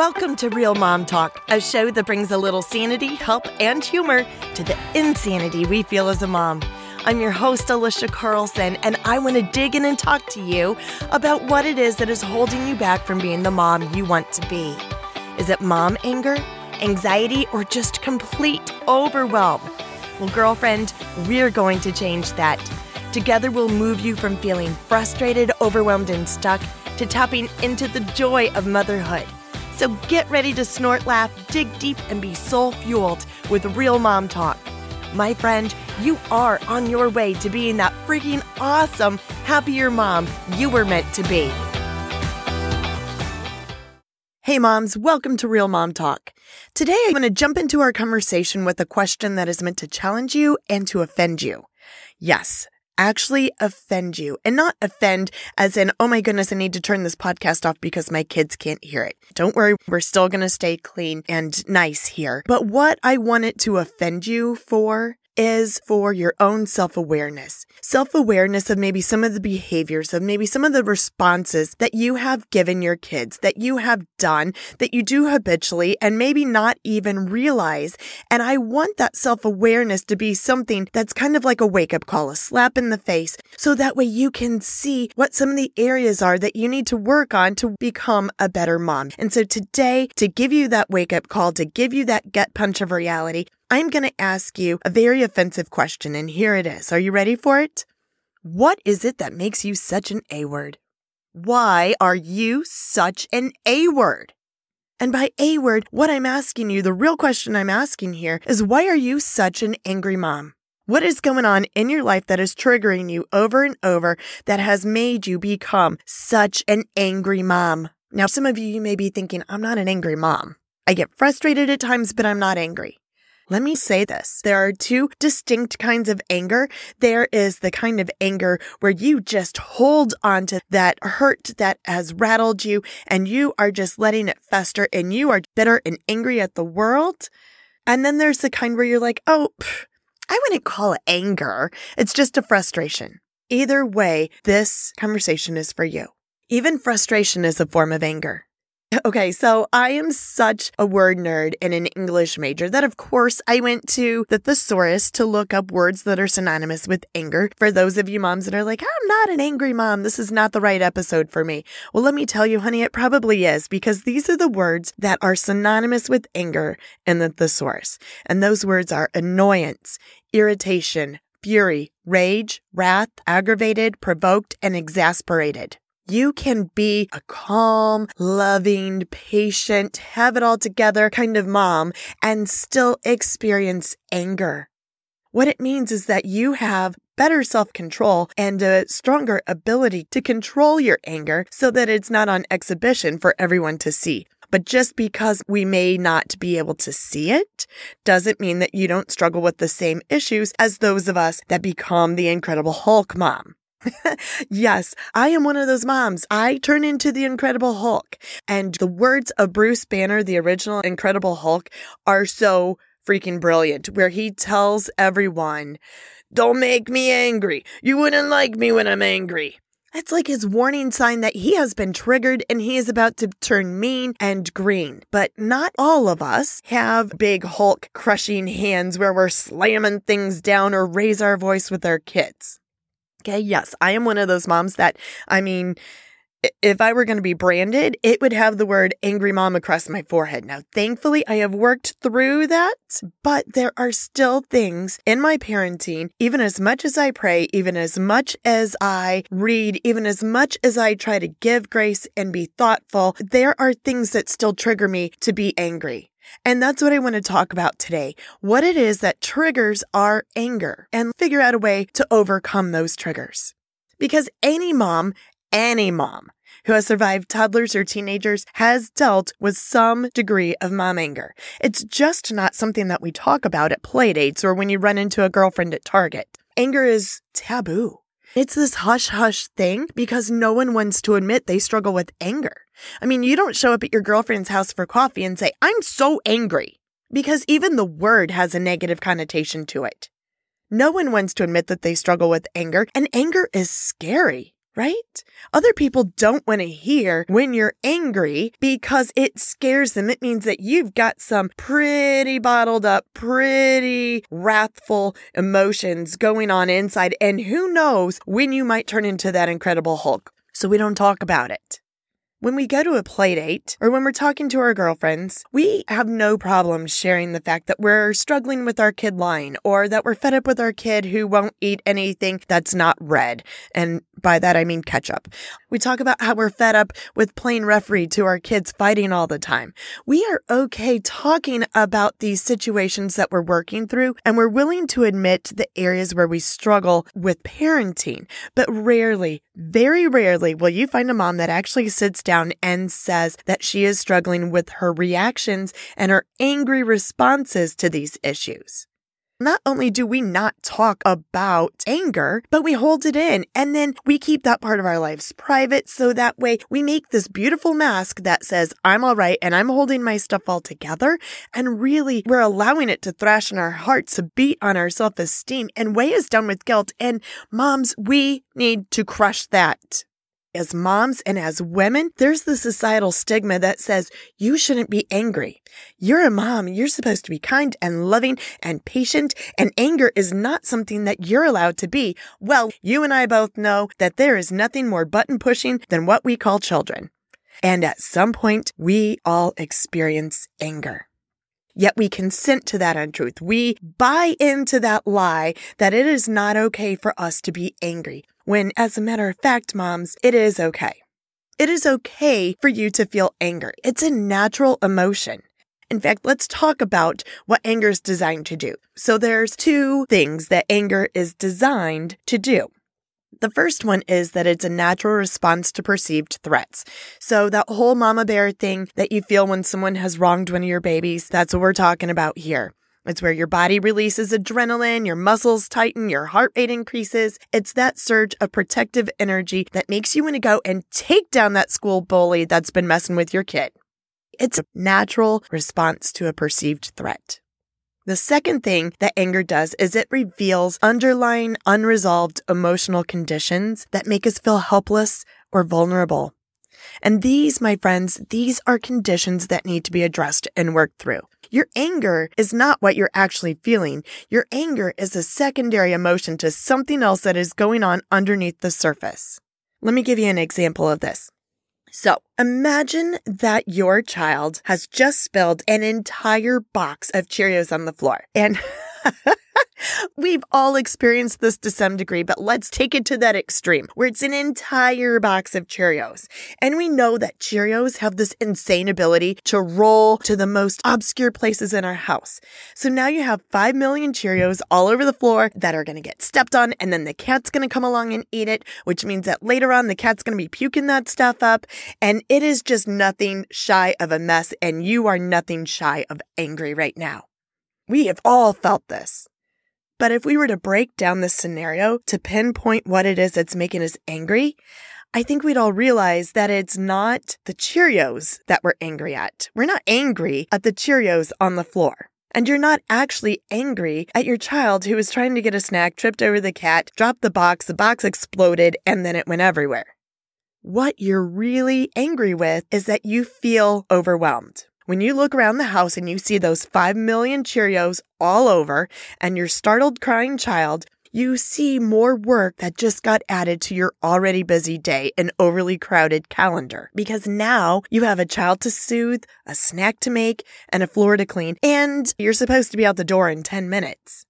Welcome to Real Mom Talk, a show that brings a little sanity, help, and humor to the insanity we feel as a mom. I'm your host, Alicia Carlson, and I want to dig in and talk to you about what it is that is holding you back from being the mom you want to be. Is it mom anger, anxiety, or just complete overwhelm? Well, girlfriend, we're going to change that. Together, we'll move you from feeling frustrated, overwhelmed, and stuck to tapping into the joy of motherhood. So get ready to snort, laugh, dig deep, and be soul-fueled with Real Mom Talk. My friend, you are on your way to being that freaking awesome, happier mom you were meant to be. Hey moms, welcome to Real Mom Talk. Today I'm going to jump into our conversation with a question that is meant to challenge you and to offend you. Yes, actually offend you, and not offend as in, oh my goodness, I need to turn this podcast off because my kids can't hear it. Don't worry, we're still going to stay clean and nice here. But what I want it to offend you for is for your own self-awareness. Self-awareness of maybe some of the behaviors, of maybe some of the responses that you have given your kids, that you have done, that you do habitually and maybe not even realize. And I want that self-awareness to be something that's kind of like a wake-up call, a slap in the face, so that way you can see what some of the areas are that you need to work on to become a better mom. And so today, to give you that wake-up call, to give you that gut punch of reality, I'm going to ask you a very offensive question, and here it is. Are you ready for it? What is it that makes you such an A-word? Why are you such an A-word? And by A-word, what I'm asking you, the real question I'm asking here is, why are you such an angry mom? What is going on in your life that is triggering you over and over that has made you become such an angry mom? Now, some of you may be thinking, I'm not an angry mom. I get frustrated at times, but I'm not angry. Let me say this. There are two distinct kinds of anger. There is the kind of anger where you just hold on to that hurt that has rattled you and you are just letting it fester and you are bitter and angry at the world. And then there's the kind where you're like, I wouldn't call it anger. It's just a frustration. Either way, this conversation is for you. Even frustration is a form of anger. Okay, so I am such a word nerd and an English major that, of course, I went to the thesaurus to look up words that are synonymous with anger. For those of you moms that are like, I'm not an angry mom, this is not the right episode for me. Well, let me tell you, honey, it probably is, because these are the words that are synonymous with anger in the thesaurus. And those words are annoyance, irritation, fury, rage, wrath, aggravated, provoked, and exasperated. You can be a calm, loving, patient, have it all together kind of mom and still experience anger. What it means is that you have better self-control and a stronger ability to control your anger so that it's not on exhibition for everyone to see. But just because we may not be able to see it doesn't mean that you don't struggle with the same issues as those of us that become the Incredible Hulk mom. Yes, I am one of those moms. I turn into the Incredible Hulk. And the words of Bruce Banner, the original Incredible Hulk, are so freaking brilliant, where he tells everyone, don't make me angry. You wouldn't like me when I'm angry. It's like his warning sign that he has been triggered and he is about to turn mean and green. But not all of us have big Hulk crushing hands where we're slamming things down or raise our voice with our kids. Okay, yes, I am one of those moms that, if I were going to be branded, it would have the word angry mom across my forehead. Now, thankfully, I have worked through that, but there are still things in my parenting, even as much as I pray, even as much as I read, even as much as I try to give grace and be thoughtful, there are things that still trigger me to be angry. And that's what I want to talk about today, what it is that triggers our anger and figure out a way to overcome those triggers. Because any mom who has survived toddlers or teenagers has dealt with some degree of mom anger. It's just not something that we talk about at play dates or when you run into a girlfriend at Target. Anger is taboo. It's this hush-hush thing because no one wants to admit they struggle with anger. I mean, you don't show up at your girlfriend's house for coffee and say, I'm so angry, because even the word has a negative connotation to it. No one wants to admit that they struggle with anger, and anger is scary. right? Other people don't want to hear when you're angry because it scares them. It means that you've got some pretty bottled up, pretty wrathful emotions going on inside. And who knows when you might turn into that Incredible Hulk. So we don't talk about it. When we go to a play date or when we're talking to our girlfriends, we have no problem sharing the fact that we're struggling with our kid lying or that we're fed up with our kid who won't eat anything that's not red. And by that, I mean ketchup. We talk about how we're fed up with playing referee to our kids fighting all the time. We are okay talking about these situations that we're working through, and we're willing to admit the areas where we struggle with parenting. But rarely, very rarely will you find a mom that actually sits down and says that she is struggling with her reactions and her angry responses to these issues. Not only do we not talk about anger, but we hold it in, and then we keep that part of our lives private, so that way we make this beautiful mask that says, I'm all right, and I'm holding my stuff all together, and really, we're allowing it to thrash in our hearts, to beat on our self-esteem, and weigh us down with guilt, and moms, we need to crush that. As moms and as women, there's the societal stigma that says you shouldn't be angry. You're a mom. You're supposed to be kind and loving and patient, and anger is not something that you're allowed to be. Well, you and I both know that there is nothing more button pushing than what we call children. And at some point, we all experience anger. Yet we consent to that untruth. We buy into that lie that it is not okay for us to be angry. When, as a matter of fact, moms, it is okay. It is okay for you to feel anger. It's a natural emotion. In fact, let's talk about what anger is designed to do. So there's two things that anger is designed to do. The first one is that it's a natural response to perceived threats. So that whole mama bear thing that you feel when someone has wronged one of your babies, that's what we're talking about here. It's where your body releases adrenaline, your muscles tighten, your heart rate increases. It's that surge of protective energy that makes you want to go and take down that school bully that's been messing with your kid. It's a natural response to a perceived threat. The second thing that anger does is it reveals underlying unresolved emotional conditions that make us feel helpless or vulnerable. And these, my friends, these are conditions that need to be addressed and worked through. Your anger is not what you're actually feeling. Your anger is a secondary emotion to something else that is going on underneath the surface. Let me give you an example of this. So imagine that your child has just spilled an entire box of Cheerios on the floor. And we've all experienced this to some degree, but let's take it to that extreme where it's an entire box of Cheerios. And we know that Cheerios have this insane ability to roll to the most obscure places in our house. So now you have 5 million Cheerios all over the floor that are going to get stepped on, and then the cat's going to come along and eat it, which means that later on the cat's going to be puking that stuff up. And it is just nothing shy of a mess, and you are nothing shy of angry right now. We have all felt this. But if we were to break down this scenario to pinpoint what it is that's making us angry, I think we'd all realize that it's not the Cheerios that we're angry at. We're not angry at the Cheerios on the floor. And you're not actually angry at your child who was trying to get a snack, tripped over the cat, dropped the box exploded, and then it went everywhere. What you're really angry with is that you feel overwhelmed. When you look around the house and you see those 5 million Cheerios all over and your startled crying child, you see more work that just got added to your already busy day and overly crowded calendar. Because now you have a child to soothe, a snack to make, and a floor to clean, and you're supposed to be out the door in 10 minutes.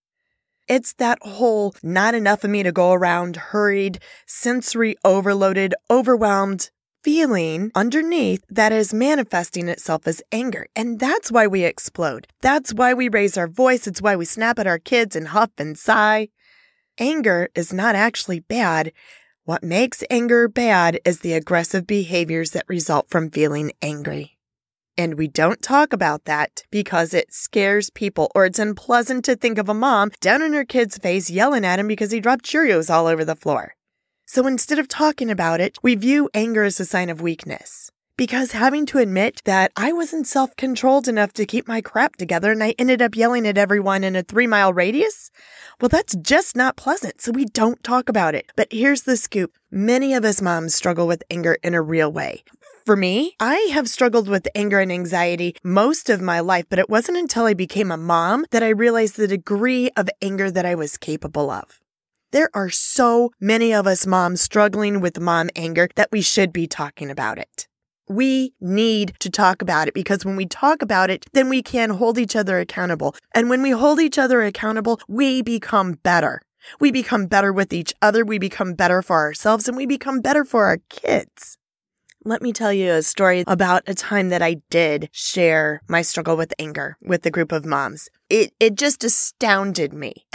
It's that whole not enough of me to go around, hurried, sensory overloaded, overwhelmed feeling underneath that is manifesting itself as anger. And that's why we explode. That's why we raise our voice. It's why we snap at our kids and huff and sigh. Anger is not actually bad. What makes anger bad is the aggressive behaviors that result from feeling angry. And we don't talk about that because it scares people, or it's unpleasant to think of a mom down in her kid's face yelling at him because he dropped Cheerios all over the floor. So instead of talking about it, we view anger as a sign of weakness. because having to admit that I wasn't self-controlled enough to keep my crap together and I ended up yelling at everyone in a 3-mile radius, well, that's just not pleasant, so we don't talk about it. But here's the scoop. Many of us moms struggle with anger in a real way. For me, I have struggled with anger and anxiety most of my life, but it wasn't until I became a mom that I realized the degree of anger that I was capable of. There are so many of us moms struggling with mom anger that we should be talking about it. We need to talk about it because when we talk about it, then we can hold each other accountable. And when we hold each other accountable, we become better. We become better with each other. We become better for ourselves and we become better for our kids. Let me tell you a story about a time that I did share my struggle with anger with the group of moms. It just astounded me.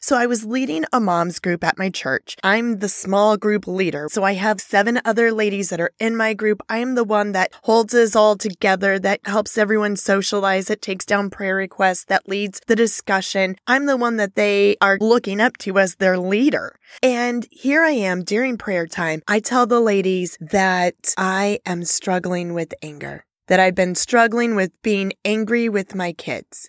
So I was leading a mom's group at my church. I'm the small group leader. So I have 7 other ladies that are in my group. I'm the one that holds us all together, that helps everyone socialize, that takes down prayer requests, that leads the discussion. I'm the one that they are looking up to as their leader. And here I am during prayer time. I tell the ladies that I am struggling with anger, that I've been struggling with being angry with my kids.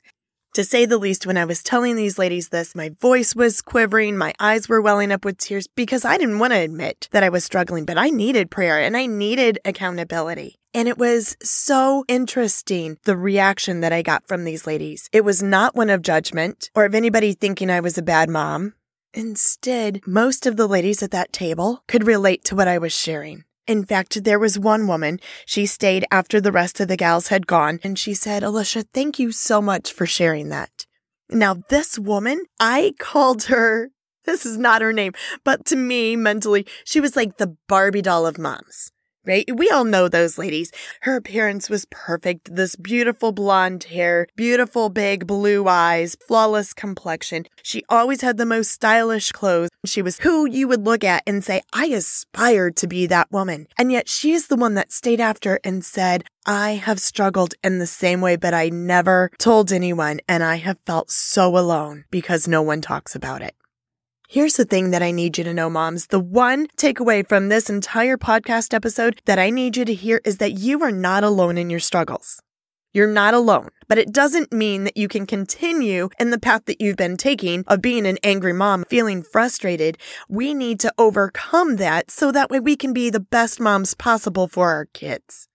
To say the least, when I was telling these ladies this, my voice was quivering, my eyes were welling up with tears because I didn't want to admit that I was struggling, but I needed prayer and I needed accountability. And it was so interesting, the reaction that I got from these ladies. It was not one of judgment or of anybody thinking I was a bad mom. Instead, most of the ladies at that table could relate to what I was sharing. In fact, there was one woman, she stayed after the rest of the gals had gone, and she said, "Alicia, thank you so much for sharing that." Now, this woman, I called her, this is not her name, but to me, mentally, she was like the Barbie doll of moms, right? We all know those ladies. Her appearance was perfect, this beautiful blonde hair, beautiful big blue eyes, flawless complexion. She always had the most stylish clothes. She was who you would look at and say, "I aspire to be that woman." And yet she is the one that stayed after and said, "I have struggled in the same way, but I never told anyone and I have felt so alone because no one talks about it." Here's the thing that I need you to know, moms. The one takeaway from this entire podcast episode that I need you to hear is that you are not alone in your struggles. You're not alone, but it doesn't mean that you can continue in the path that you've been taking of being an angry mom, feeling frustrated. We need to overcome that so that way we can be the best moms possible for our kids.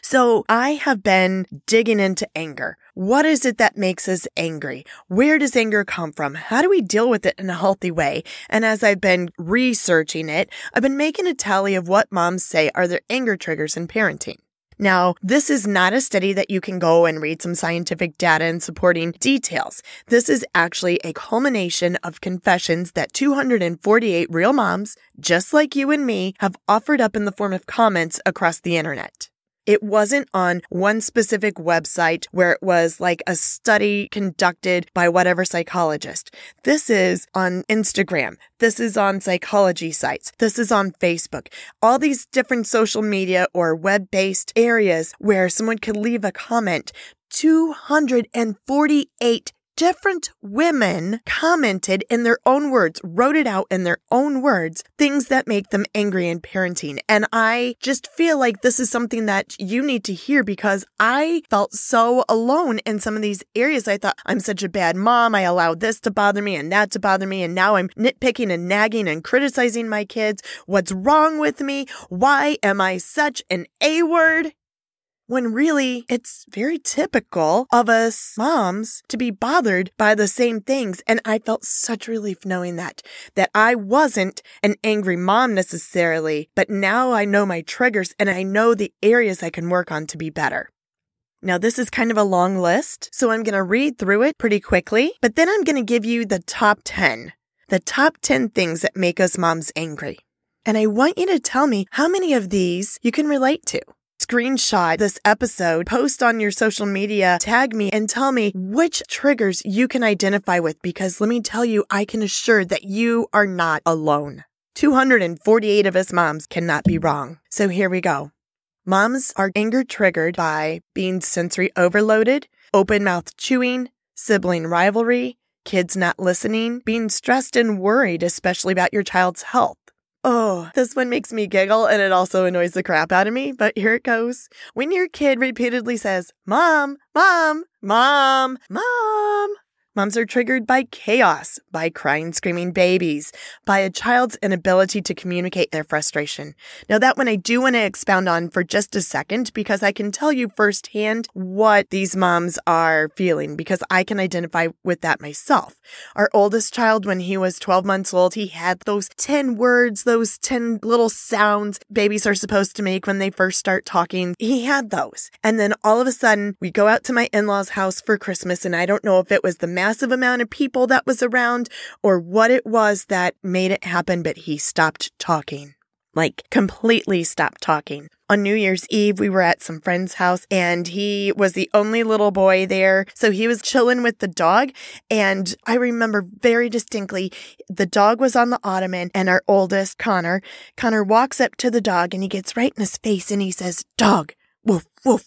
So I have been digging into anger. What is it that makes us angry? Where does anger come from? How do we deal with it in a healthy way? And as I've been researching it, I've been making a tally of what moms say are their anger triggers in parenting. Now, this is not a study that you can go and read some scientific data and supporting details. This is actually a culmination of confessions that 248 real moms, just like you and me, have offered up in the form of comments across the internet. It wasn't on one specific website where it was like a study conducted by whatever psychologist. This is on Instagram. This is on psychology sites. This is on Facebook. All these different social media or web-based areas where someone could leave a comment. 248 different women commented in their own words, wrote it out in their own words, things that make them angry in parenting. And I just feel like this is something that you need to hear because I felt so alone in some of these areas. I thought, I'm such a bad mom. I allowed this to bother me and that to bother me. And now I'm nitpicking and nagging and criticizing my kids. What's wrong with me? Why am I such an A-word? When really, it's very typical of us moms to be bothered by the same things. And I felt such relief knowing that I wasn't an angry mom necessarily, but now I know my triggers and I know the areas I can work on to be better. Now, this is kind of a long list, so I'm going to read through it pretty quickly, but then I'm going to give you the top 10 things that make us moms angry. And I want you to tell me how many of these you can relate to. Screenshot this episode, post on your social media, tag me, and tell me which triggers you can identify with because let me tell you, I can assure that you are not alone. 248 of us moms cannot be wrong. So here we go. Moms are anger triggered by being sensory overloaded, open mouth chewing, sibling rivalry, kids not listening, being stressed and worried, especially about your child's health. Oh, this one makes me giggle and it also annoys the crap out of me, but here it goes. When your kid repeatedly says, Mom, Mom, Mom, Mom. Moms are triggered by chaos, by crying, screaming babies, by a child's inability to communicate their frustration. Now, that one I do want to expound on for just a second, because I can tell you firsthand what these moms are feeling, because I can identify with that myself. Our oldest child, when he was 12 months old, he had those 10 words, those 10 little sounds babies are supposed to make when they first start talking. He had those. And then all of a sudden, we go out to my in-laws' house for Christmas, and I don't know if it was the massive amount of people that was around or what it was that made it happen, but he stopped talking, like completely stopped talking. On New Year's Eve, we were at some friend's house and he was the only little boy there. So he was chilling with the dog. And I remember very distinctly, the dog was on the ottoman and our oldest, Connor walks up to the dog and he gets right in his face and he says, "Dog, woof, woof."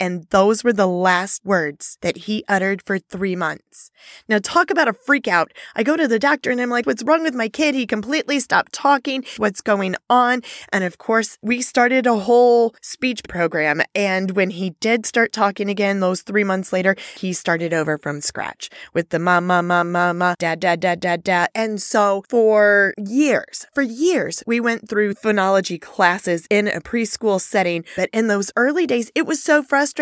And those were the last words that he uttered for 3 months. Now, talk about a freak out. I go to the doctor and I'm like, what's wrong with my kid? He completely stopped talking. What's going on? And of course, we started a whole speech program. And when he did start talking again, those 3 months later, he started over from scratch with the mama, mama, mama, dad, dad, dad, dad, dad. And so for years, we went through phonology classes in a preschool setting. But in those early days, it was so frustrating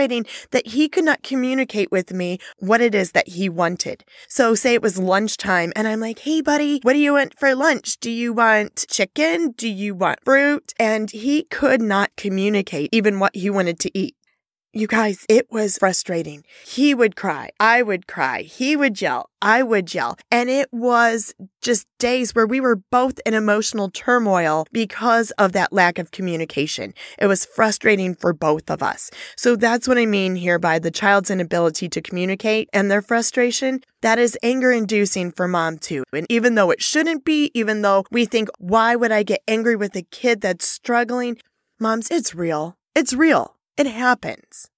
that he could not communicate with me what it is that he wanted. So say it was lunchtime and I'm like, hey buddy, what do you want for lunch? Do you want chicken? Do you want fruit? And he could not communicate even what he wanted to eat. You guys, it was frustrating. He would cry. I would cry. He would yell. I would yell. And it was just days where we were both in emotional turmoil because of that lack of communication. It was frustrating for both of us. So that's what I mean here by the child's inability to communicate and their frustration. That is anger-inducing for mom too. And even though it shouldn't be, even though we think, why would I get angry with a kid that's struggling? Moms, it's real. It's real. It happens.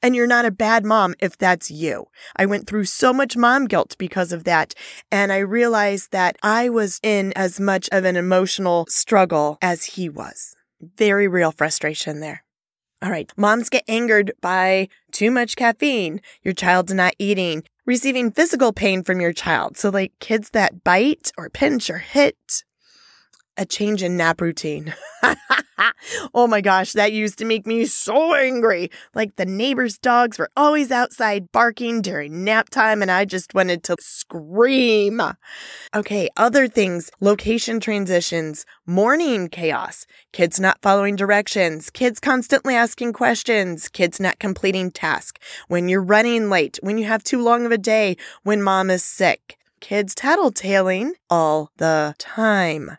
And you're not a bad mom if that's you. I went through so much mom guilt because of that. And I realized that I was in as much of an emotional struggle as he was. Very real frustration there. All right. Moms get angered by too much caffeine, your child's not eating, receiving physical pain from your child. So like kids that bite or pinch or hit. A change in nap routine. Oh my gosh, that used to make me so angry. Like the neighbor's dogs were always outside barking during nap time and I just wanted to scream. Okay, other things, location transitions, morning chaos, kids not following directions, kids constantly asking questions, kids not completing tasks, when you're running late, when you have too long of a day, when mom is sick, kids tattletaling all the time.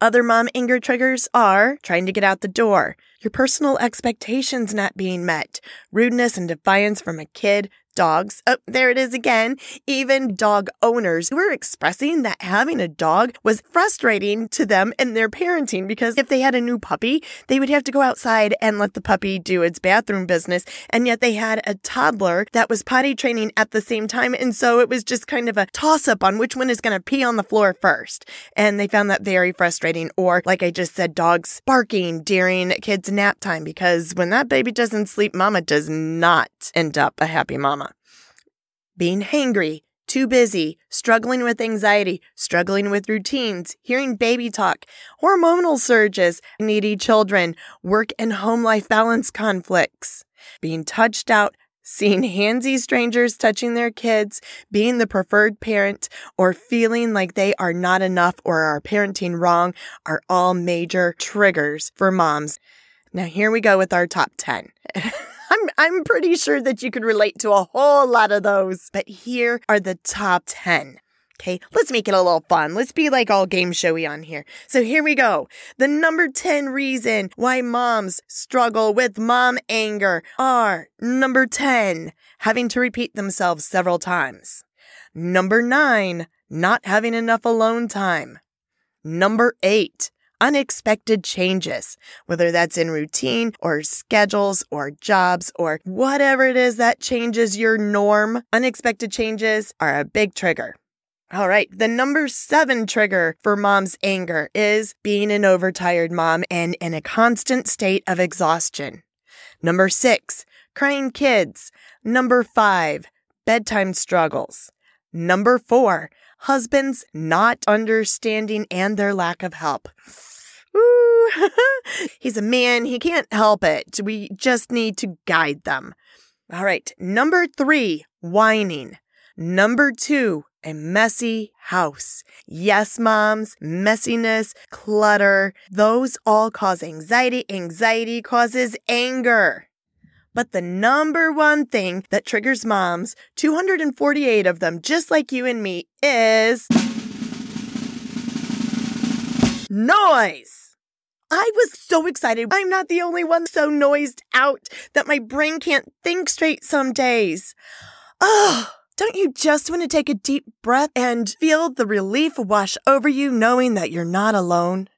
Other mom anger triggers are trying to get out the door, your personal expectations not being met, rudeness and defiance from a kid, dogs, oh, there it is again, even dog owners who were expressing that having a dog was frustrating to them in their parenting because if they had a new puppy, they would have to go outside and let the puppy do its bathroom business, and yet they had a toddler that was potty training at the same time, and so it was just kind of a toss-up on which one is going to pee on the floor first, and they found that very frustrating, or like I just said, dogs barking during kids' nap time because when that baby doesn't sleep, mama does not end up a happy mama. Being hangry, too busy, struggling with anxiety, struggling with routines, hearing baby talk, hormonal surges, needy children, work and home life balance conflicts, being touched out, seeing handsy strangers touching their kids, being the preferred parent, or feeling like they are not enough or are parenting wrong are all major triggers for moms. Now here we go with our top 10. I'm pretty sure that you could relate to a whole lot of those, but here are the top 10. Okay, let's make it a little fun. Let's be like all game showy on here. So here we go. The number 10 reason why moms struggle with mom anger are number 10, having to repeat themselves several times. Number 9, not having enough alone time. Number 8, unexpected changes, whether that's in routine or schedules or jobs or whatever it is that changes your norm. Unexpected changes are a big trigger. All right. The number 7 trigger for mom's anger is being an overtired mom and in a constant state of exhaustion. Number 6, crying kids. Number 5, bedtime struggles. Number 4, husbands not understanding and their lack of help. Ooh, he's a man. He can't help it. We just need to guide them. All right. Number 3, whining. Number 2, a messy house. Yes, moms, messiness, clutter, those all cause anxiety. Anxiety causes anger. But the number one thing that triggers moms, 248 of them, just like you and me, is noise. I was so excited. I'm not the only one so noised out that my brain can't think straight some days. Oh, don't you just want to take a deep breath and feel the relief wash over you knowing that you're not alone?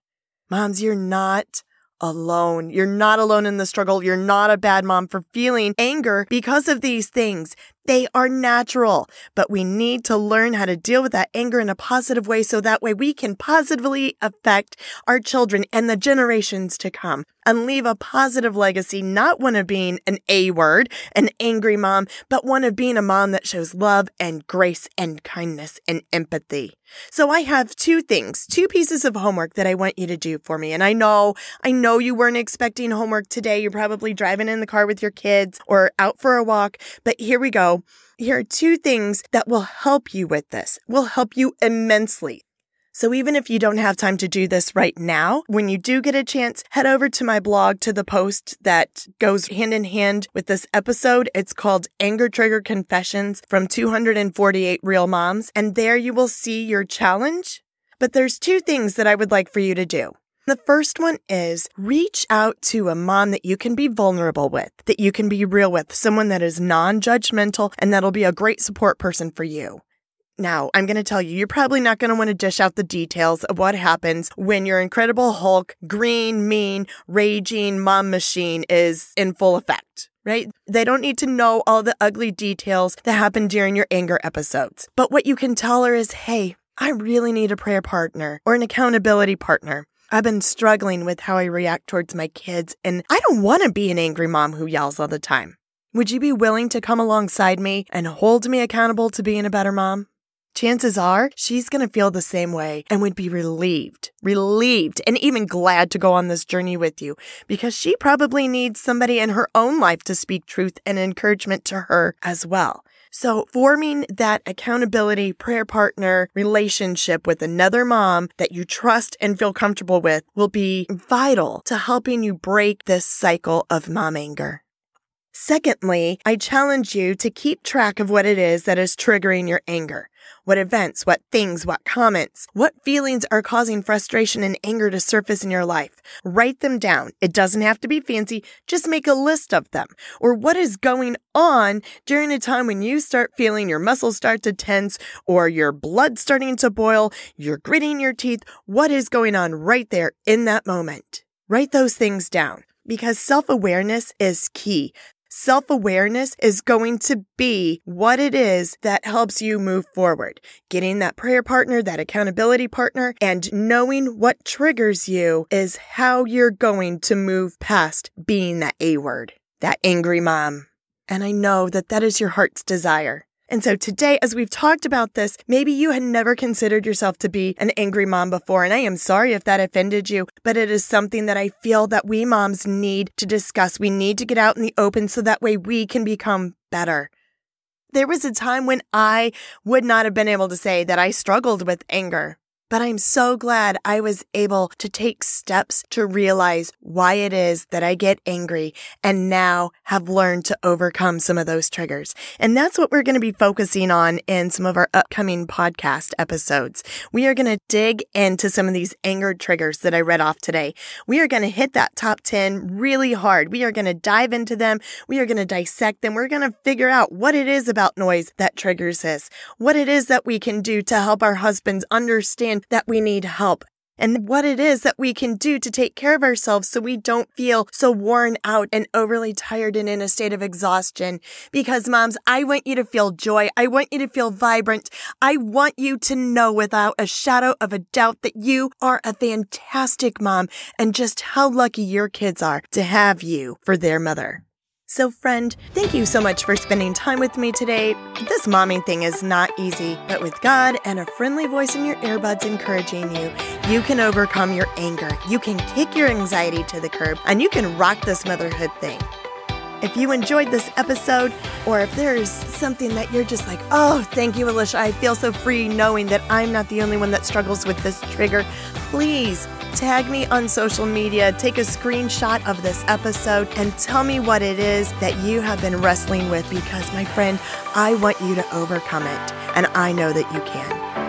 Moms, you're not alone. You're not alone in the struggle. You're not a bad mom for feeling anger because of these things. They are natural, but we need to learn how to deal with that anger in a positive way so that way we can positively affect our children and the generations to come and leave a positive legacy, not one of being an A-word, an angry mom, but one of being a mom that shows love and grace and kindness and empathy. So I have 2 pieces of homework that I want you to do for me. And I know you weren't expecting homework today. You're probably driving in the car with your kids or out for a walk, but here we go. Here are 2 that will help you with this, will help you immensely. So even if you don't have time to do this right now, when you do get a chance, head over to my blog, to the post that goes hand in hand with this episode. It's called Anger Trigger Confessions from 248 Real Moms. And there you will see your challenge. But there's 2 that I would like for you to do. The first one is reach out to a mom that you can be vulnerable with, that you can be real with, someone that is non-judgmental and that'll be a great support person for you. Now, I'm going to tell you, you're probably not going to want to dish out the details of what happens when your Incredible Hulk, green, mean, raging mom machine is in full effect, right? They don't need to know all the ugly details that happen during your anger episodes. But what you can tell her is, hey, I really need a prayer partner or an accountability partner. I've been struggling with how I react towards my kids, and I don't want to be an angry mom who yells all the time. Would you be willing to come alongside me and hold me accountable to being a better mom? Chances are she's going to feel the same way and would be relieved, and even glad to go on this journey with you because she probably needs somebody in her own life to speak truth and encouragement to her as well. So forming that accountability prayer partner relationship with another mom that you trust and feel comfortable with will be vital to helping you break this cycle of mom anger. Secondly, I challenge you to keep track of what it is that is triggering your anger. What events, what things, what comments, what feelings are causing frustration and anger to surface in your life? Write them down. It doesn't have to be fancy. Just make a list of them. Or what is going on during a time when you start feeling your muscles start to tense or your blood starting to boil, you're gritting your teeth. What is going on right there in that moment? Write those things down. Because self-awareness is key. Self-awareness is going to be what it is that helps you move forward. Getting that prayer partner, that accountability partner, and knowing what triggers you is how you're going to move past being that A-word, that angry mom. And I know that is your heart's desire. And so today, as we've talked about this, maybe you had never considered yourself to be an angry mom before, and I am sorry if that offended you, but it is something that I feel that we moms need to discuss. We need to get out in the open so that way we can become better. There was a time when I would not have been able to say that I struggled with anger, but I'm so glad I was able to take steps to realize why it is that I get angry and now have learned to overcome some of those triggers. And that's what we're going to be focusing on in some of our upcoming podcast episodes. We are going to dig into some of these anger triggers that I read off today. We are going to hit that top 10 really hard. We are going to dive into them. We are going to dissect them. We're going to figure out what it is about noise that triggers us, what it is that we can do to help our husbands understand that we need help and what it is that we can do to take care of ourselves so we don't feel so worn out and overly tired and in a state of exhaustion. Because moms, I want you to feel joy. I want you to feel vibrant. I want you to know without a shadow of a doubt that you are a fantastic mom and just how lucky your kids are to have you for their mother. So friend, thank you so much for spending time with me today. This momming thing is not easy, but with God and a friendly voice in your earbuds encouraging you, you can overcome your anger, you can kick your anxiety to the curb, and you can rock this motherhood thing. If you enjoyed this episode, or if there's something that you're just like, oh, thank you, Alicia, I feel so free knowing that I'm not the only one that struggles with this trigger, please tag me on social media, take a screenshot of this episode, and tell me what it is that you have been wrestling with, because, my friend, I want you to overcome it, and I know that you can.